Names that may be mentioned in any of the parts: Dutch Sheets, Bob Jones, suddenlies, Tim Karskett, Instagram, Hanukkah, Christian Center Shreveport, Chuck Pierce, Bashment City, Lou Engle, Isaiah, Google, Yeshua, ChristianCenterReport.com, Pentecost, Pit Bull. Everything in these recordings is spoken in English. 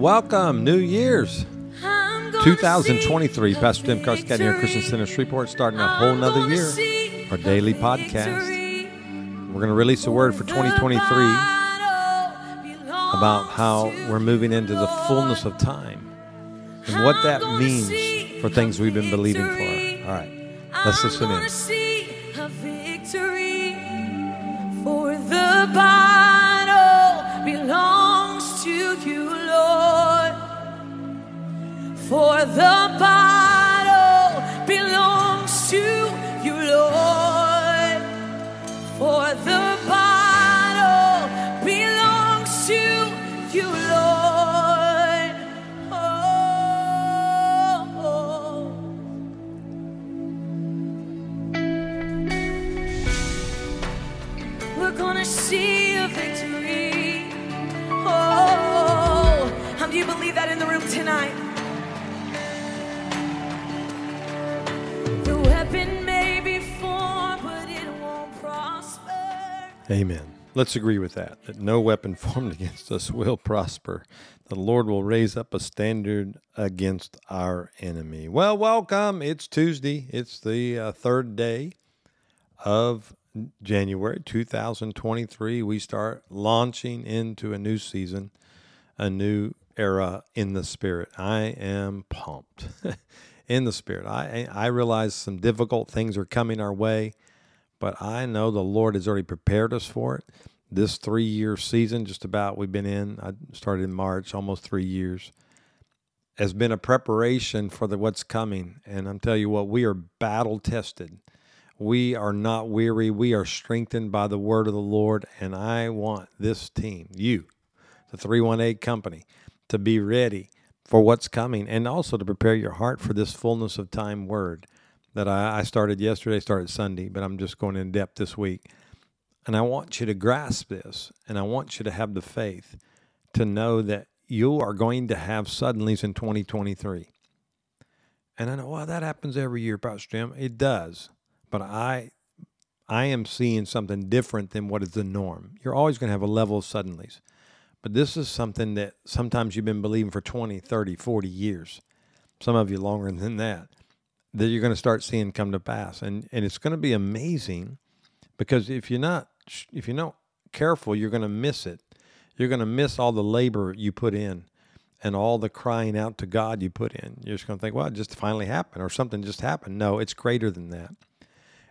welcome. New Year's 2023. Pastor Tim Karskett here at Christian Center Shreveport, starting a whole nother year. Our daily podcast. We're going to release a word for 2023 about how we're moving into the fullness of time and what that means for things we've been believing for. All right, let's listen in. For the battle belongs to you, Lord. For the battle belongs to you, Lord. For the battle belongs to you, Lord. Oh. We're gonna see a victory. Oh, how do you believe that in the room tonight? Amen. Let's agree with that no weapon formed against us will prosper. The Lord will raise up a standard against our enemy. Well, welcome. It's Tuesday. It's the third day of January 2023. We start launching into a new season, a new era in the Spirit. I am pumped in the Spirit. I realize some difficult things are coming our way, but I know the Lord has already prepared us for it. This 3-year season, just about, we've been in, I started in March, almost 3 years, has been a preparation for what's coming. And I'm telling you what, we are battle-tested. We are not weary. We are strengthened by the word of the Lord. And I want this team, you, the 318 company, to be ready for what's coming and also to prepare your heart for this fullness of time word that I started yesterday, started Sunday, but I'm just going in depth this week. And I want you to grasp this, and I want you to have the faith to know that you are going to have suddenlies in 2023. And I know, well, that happens every year, Pastor Jim. It does. But I am seeing something different than what is the norm. You're always going to have a level of suddenlies. But this is something that sometimes you've been believing for 20, 30, 40 years. Some of you longer than that you're going to start seeing come to pass. And it's going to be amazing, because if you're not careful, you're going to miss it. You're going to miss all the labor you put in and all the crying out to God you put in. You're just going to think, well, it just finally happened, or something just happened. No, it's greater than that.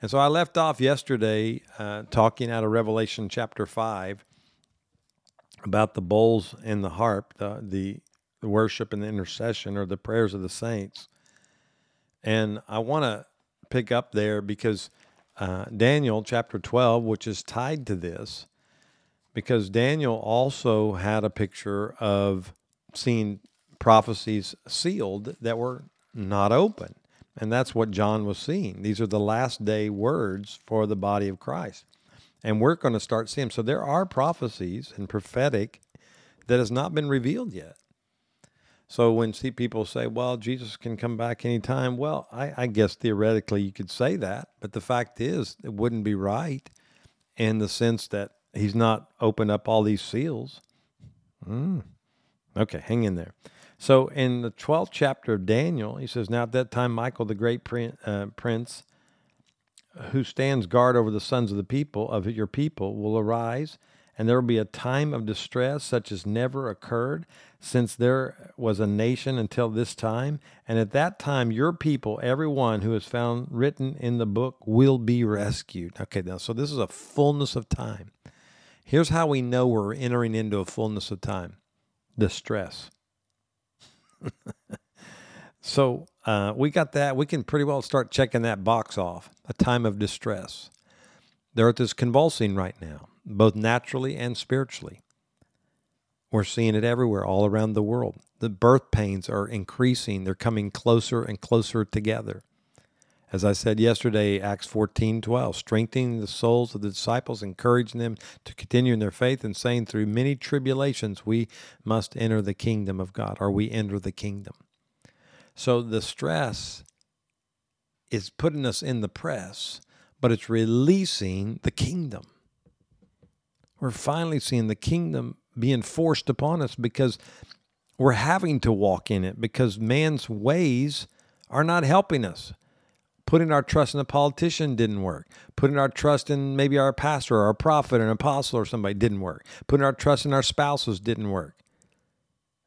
And so I left off yesterday talking out of Revelation chapter 5 about the bowls and the harp, the worship and the intercession, or the prayers of the saints. And I want to pick up there because Daniel chapter 12, which is tied to this, because Daniel also had a picture of seeing prophecies sealed that were not open. And that's what John was seeing. These are the last day words for the body of Christ. And we're going to start seeing them. So there are prophecies and prophetic that has not been revealed yet. So when people say, well, Jesus can come back anytime, well, I guess theoretically you could say that, but the fact is it wouldn't be right in the sense that he's not opened up all these seals. Okay, hang in there. So in the 12th chapter of Daniel, he says, now at that time, Michael, the great prince who stands guard over the sons of the people, of your people, will arise. And there will be a time of distress such as never occurred since there was a nation until this time. And at that time, your people, everyone who is found written in the book, will be rescued. Okay, now, so this is a fullness of time. Here's how we know we're entering into a fullness of time. Distress. So we got that. We can pretty well start checking that box off. A time of distress. The earth is convulsing right now, both naturally and spiritually. We're seeing it everywhere, all around the world. The birth pains are increasing. They're coming closer and closer together. As I said yesterday, Acts 14:12, strengthening the souls of the disciples, encouraging them to continue in their faith, and saying, through many tribulations, we must enter the kingdom of God, or we enter the kingdom. So the stress is putting us in the press, but it's releasing the kingdom. We're finally seeing the kingdom being forced upon us because We're having to walk in it because man's ways are not helping us. Putting our trust in a politician didn't work. Putting our trust in maybe our pastor or our prophet or an apostle or somebody didn't work. Putting our trust in our spouses didn't work.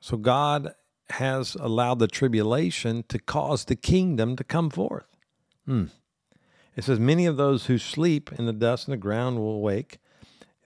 So God has allowed the tribulation to cause the kingdom to come forth. It says, many of those who sleep in the dust and the ground will wake.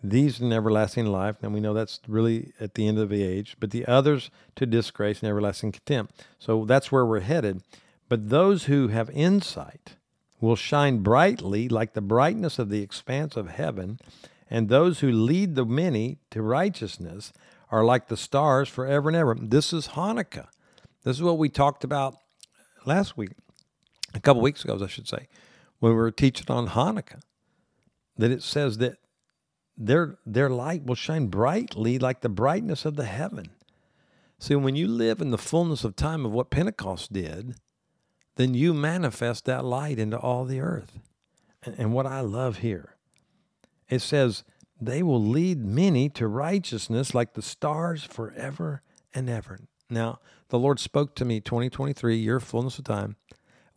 These in everlasting life. And we know that's really at the end of the age. But the others to disgrace and everlasting contempt. So that's where we're headed. But those who have insight will shine brightly like the brightness of the expanse of heaven. And those who lead the many to righteousness are like the stars forever and ever. This is Hanukkah. This is what we talked about last week. A couple weeks ago, I should say, when we were teaching on Hanukkah. That it says that their light will shine brightly like the brightness of the heaven. See, when you live in the fullness of time of what Pentecost did, then you manifest that light into all the earth. And what I love here, it says, they will lead many to righteousness like the stars forever and ever. Now, the Lord spoke to me 2023, year of fullness of time.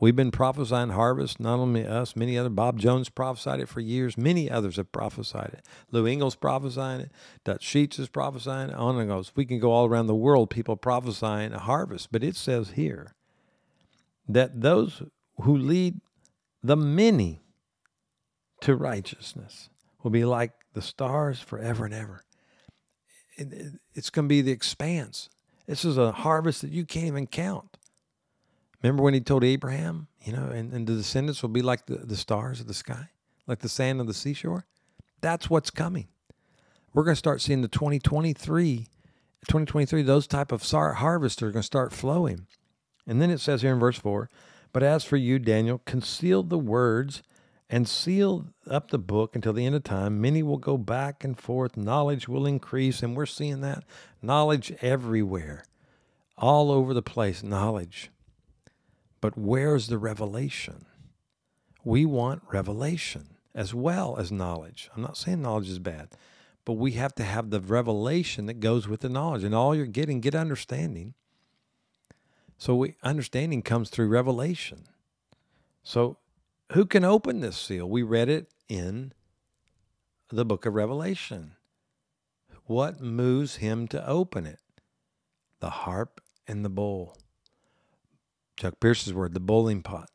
We've been prophesying harvest, not only us, many others. Bob Jones prophesied it for years. Many others have prophesied it. Lou Engle's prophesying it. Dutch Sheets is prophesying it. On and goes. We can go all around the world, people prophesying a harvest. But it says here that those who lead the many to righteousness will be like the stars forever and ever. It's going to be the expanse. This is a harvest that you can't even count. Remember when he told Abraham, and the descendants will be like the stars of the sky, like the sand of the seashore? That's what's coming. We're going to start seeing the 2023, those type of harvests are going to start flowing. And then it says here in verse 4, but as for you, Daniel, conceal the words and seal up the book until the end of time. Many will go back and forth. Knowledge will increase. And we're seeing that knowledge everywhere, all over the place, knowledge. But where's the revelation? We want revelation as well as knowledge. I'm not saying knowledge is bad, but we have to have the revelation that goes with the knowledge. And all you're getting, get understanding. So understanding comes through revelation. So who can open this seal? We read it in the book of Revelation. What moves him to open it? The harp and the bowl. Chuck Pierce's word, the bowling pot.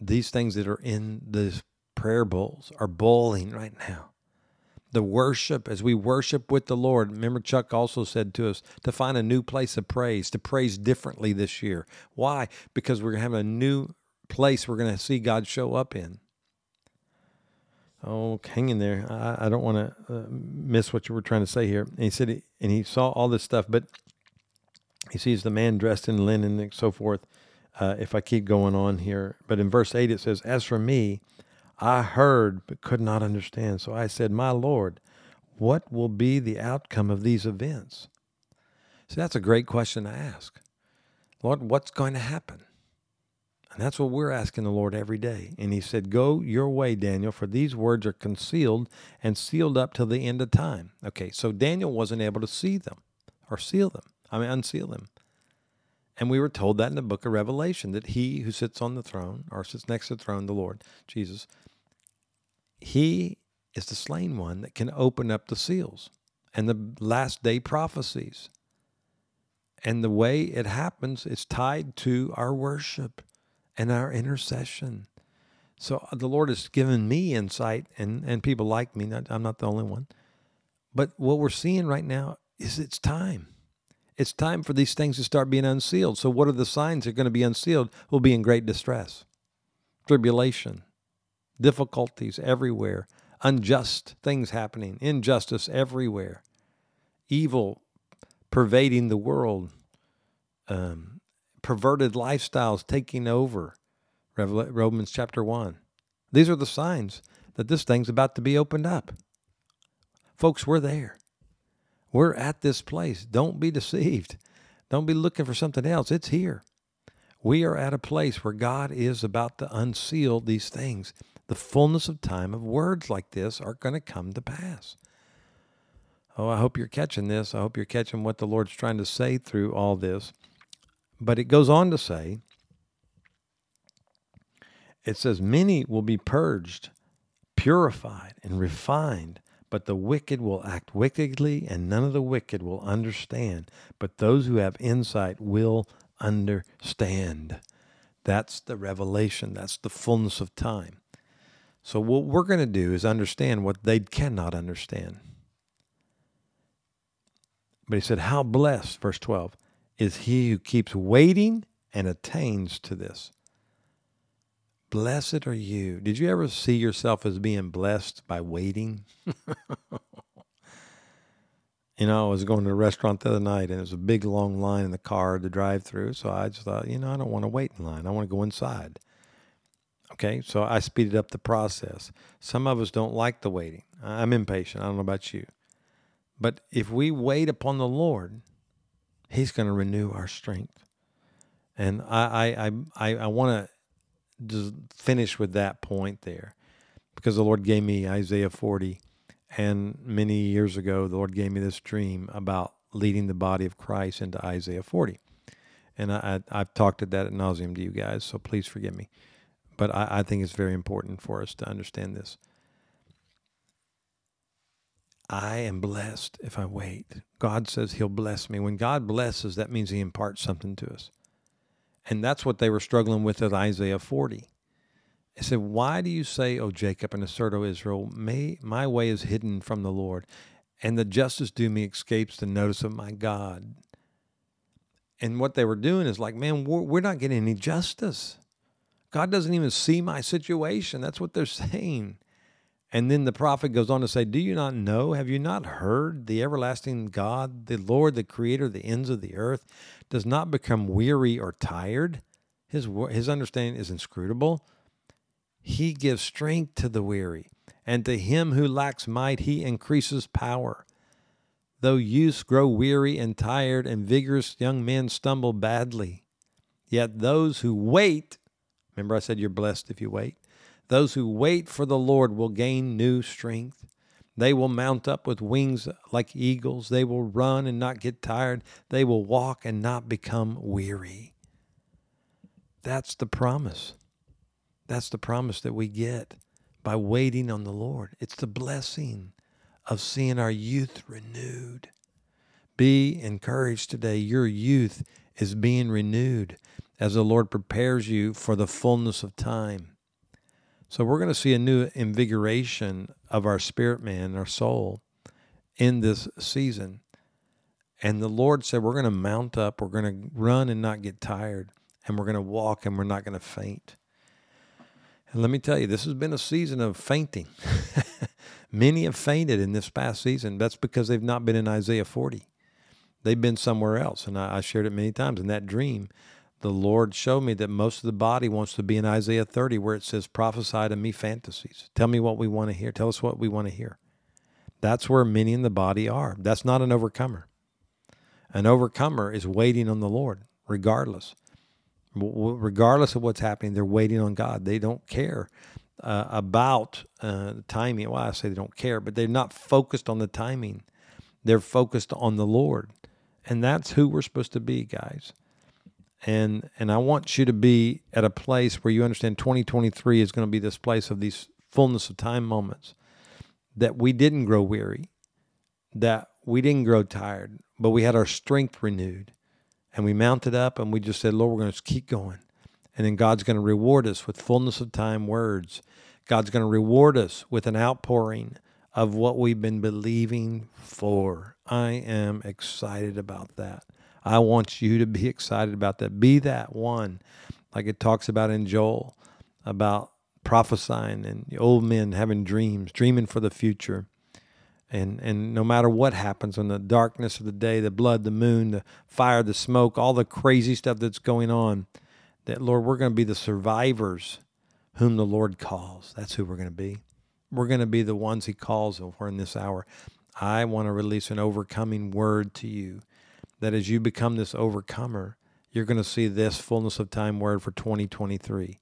These things that are in these prayer bowls are bowling right now. The worship, as we worship with the Lord. Remember, Chuck also said to us to find a new place of praise, to praise differently this year. Why? Because we're going to have a new place we're going to see God show up in. Oh, hang in there. I don't want to miss what you were trying to say here. And he said, and he saw all this stuff, but he sees the man dressed in linen and so forth, if I keep going on here. But in verse 8, it says, as for me, I heard but could not understand. So I said, my Lord, what will be the outcome of these events? So that's a great question to ask. Lord, what's going to happen? And that's what we're asking the Lord every day. And he said, go your way, Daniel, for these words are concealed and sealed up till the end of time. Okay, so Daniel wasn't able to see them or unseal them. And we were told that in the book of Revelation, that he who sits on the throne, or sits next to the throne, the Lord, Jesus, he is the slain one that can open up the seals and the last day prophecies. And the way it happens is tied to our worship and our intercession. So the Lord has given me insight, and people like me, I'm not the only one. But what we're seeing right now is it's time. It's time for these things to start being unsealed. So what are the signs that are going to be unsealed? We'll be in great distress, tribulation, difficulties everywhere, unjust things happening, injustice everywhere, evil pervading the world, perverted lifestyles taking over, Romans chapter 1. These are the signs that this thing's about to be opened up. Folks, we're there. We're at this place. Don't be deceived. Don't be looking for something else. It's here. We are at a place where God is about to unseal these things. The fullness of time of words like this are going to come to pass. Oh, I hope you're catching this. I hope you're catching what the Lord's trying to say through all this. But it goes on to say, it says, many will be purged, purified, and refined, but the wicked will act wickedly, and none of the wicked will understand. But those who have insight will understand. That's the revelation. That's the fullness of time. So what we're going to do is understand what they cannot understand. But he said, how blessed, verse 12, is he who keeps waiting and attains to this. Blessed are you. Did you ever see yourself as being blessed by waiting? You know, I was going to a restaurant the other night, and it was a big, long line in the car to drive through. So I just thought, you know, I don't want to wait in line. I want to go inside. Okay, so I speeded up the process. Some of us don't like the waiting. I'm impatient. I don't know about you. But if we wait upon the Lord, He's going to renew our strength. And I want to just finish with that point there, because the Lord gave me Isaiah 40, and many years ago, the Lord gave me this dream about leading the body of Christ into Isaiah 40. And I've talked at that ad nauseum to you guys, so please forgive me. But I think it's very important for us to understand this. I am blessed if I wait. God says He'll bless me. When God blesses, that means He imparts something to us. And that's what they were struggling with at Isaiah 40. It said, why do you say, O Jacob, and assert, O Israel, my way is hidden from the Lord, and the justice due me escapes the notice of my God? And what they were doing is like, man, we're not getting any justice. God doesn't even see my situation. That's what they're saying. And then the prophet goes on to say, do you not know? Have you not heard? The everlasting God, the Lord, the creator of the ends of the earth, does not become weary or tired. His understanding is inscrutable. He gives strength to the weary, and to him who lacks might, he increases power. Though youths grow weary and tired, and vigorous young men stumble badly, yet those who wait, remember I said you're blessed if you wait, those who wait for the Lord will gain new strength. They will mount up with wings like eagles. They will run and not get tired. They will walk and not become weary. That's the promise. That's the promise that we get by waiting on the Lord. It's the blessing of seeing our youth renewed. Be encouraged today. Your youth is being renewed as the Lord prepares you for the fullness of time. So we're going to see a new invigoration of our spirit man, our soul, in this season. And the Lord said, we're going to mount up. We're going to run and not get tired. And we're going to walk and we're not going to faint. And let me tell you, this has been a season of fainting. Many have fainted in this past season. That's because they've not been in Isaiah 40. They've been somewhere else. And I shared it many times. In that dream, the Lord showed me that most of the body wants to be in Isaiah 30, where it says, prophesy to me fantasies. Tell me what we want to hear. Tell us what we want to hear. That's where many in the body are. That's not an overcomer. An overcomer is waiting on the Lord, regardless. Regardless of what's happening, they're waiting on God. They don't care about timing. Well, I say they don't care, but they're not focused on the timing. They're focused on the Lord. And that's who we're supposed to be, guys. And I want you to be at a place where you understand 2023 is going to be this place of these fullness of time moments, that we didn't grow weary, that we didn't grow tired, but we had our strength renewed. And we mounted up and we just said, Lord, we're going to keep going. And then God's going to reward us with fullness of time words. God's going to reward us with an outpouring of what we've been believing for. I am excited about that. I want you to be excited about that. Be that one, like it talks about in Joel, about prophesying and old men having dreams, dreaming for the future. And no matter what happens in the darkness of the day, the blood, the moon, the fire, the smoke, all the crazy stuff that's going on, that, Lord, we're going to be the survivors whom the Lord calls. That's who we're going to be. We're going to be the ones He calls over in this hour. I want to release an overcoming word to you, that as you become this overcomer, you're going to see this fullness of time word for 2023.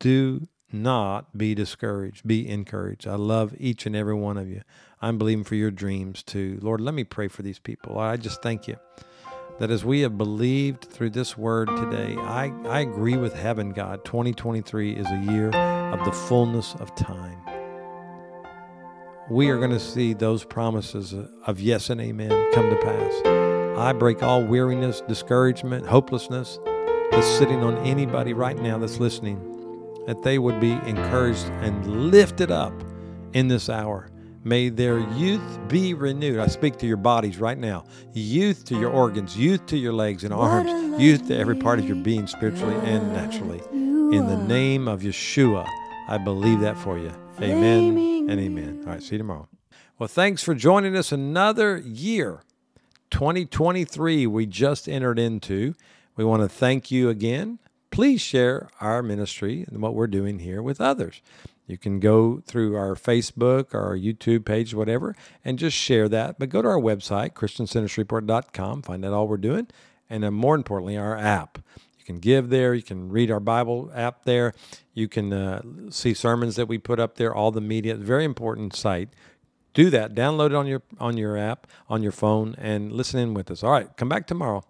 Do not be discouraged. Be encouraged. I love each and every one of you. I'm believing for your dreams too. Lord, let me pray for these people. I just thank you that as we have believed through this word today, I agree with heaven, God. 2023 is a year of the fullness of time. We are going to see those promises of yes and amen come to pass. I break all weariness, discouragement, hopelessness that's sitting on anybody right now that's listening, that they would be encouraged and lifted up in this hour. May their youth be renewed. I speak to your bodies right now. Youth to your organs, youth to your legs and arms, youth to every part of your being spiritually and naturally. In the name of Yeshua, I believe that for you. Amen and amen. All right, see you tomorrow. Well, thanks for joining us another year. 2023 we just entered into. We want to thank you again. Please share our ministry and what we're doing here with others. You can go through our Facebook, our YouTube page, whatever, and just share that. But go to our website, ChristianCenterReport.com, find out all we're doing, and then more importantly, our app. You can give there. You can read our Bible app there. You can see sermons that we put up there, all the media. It's a very important site. Do that. Download it on your app, on your phone, and listen in with us. All right, come back tomorrow.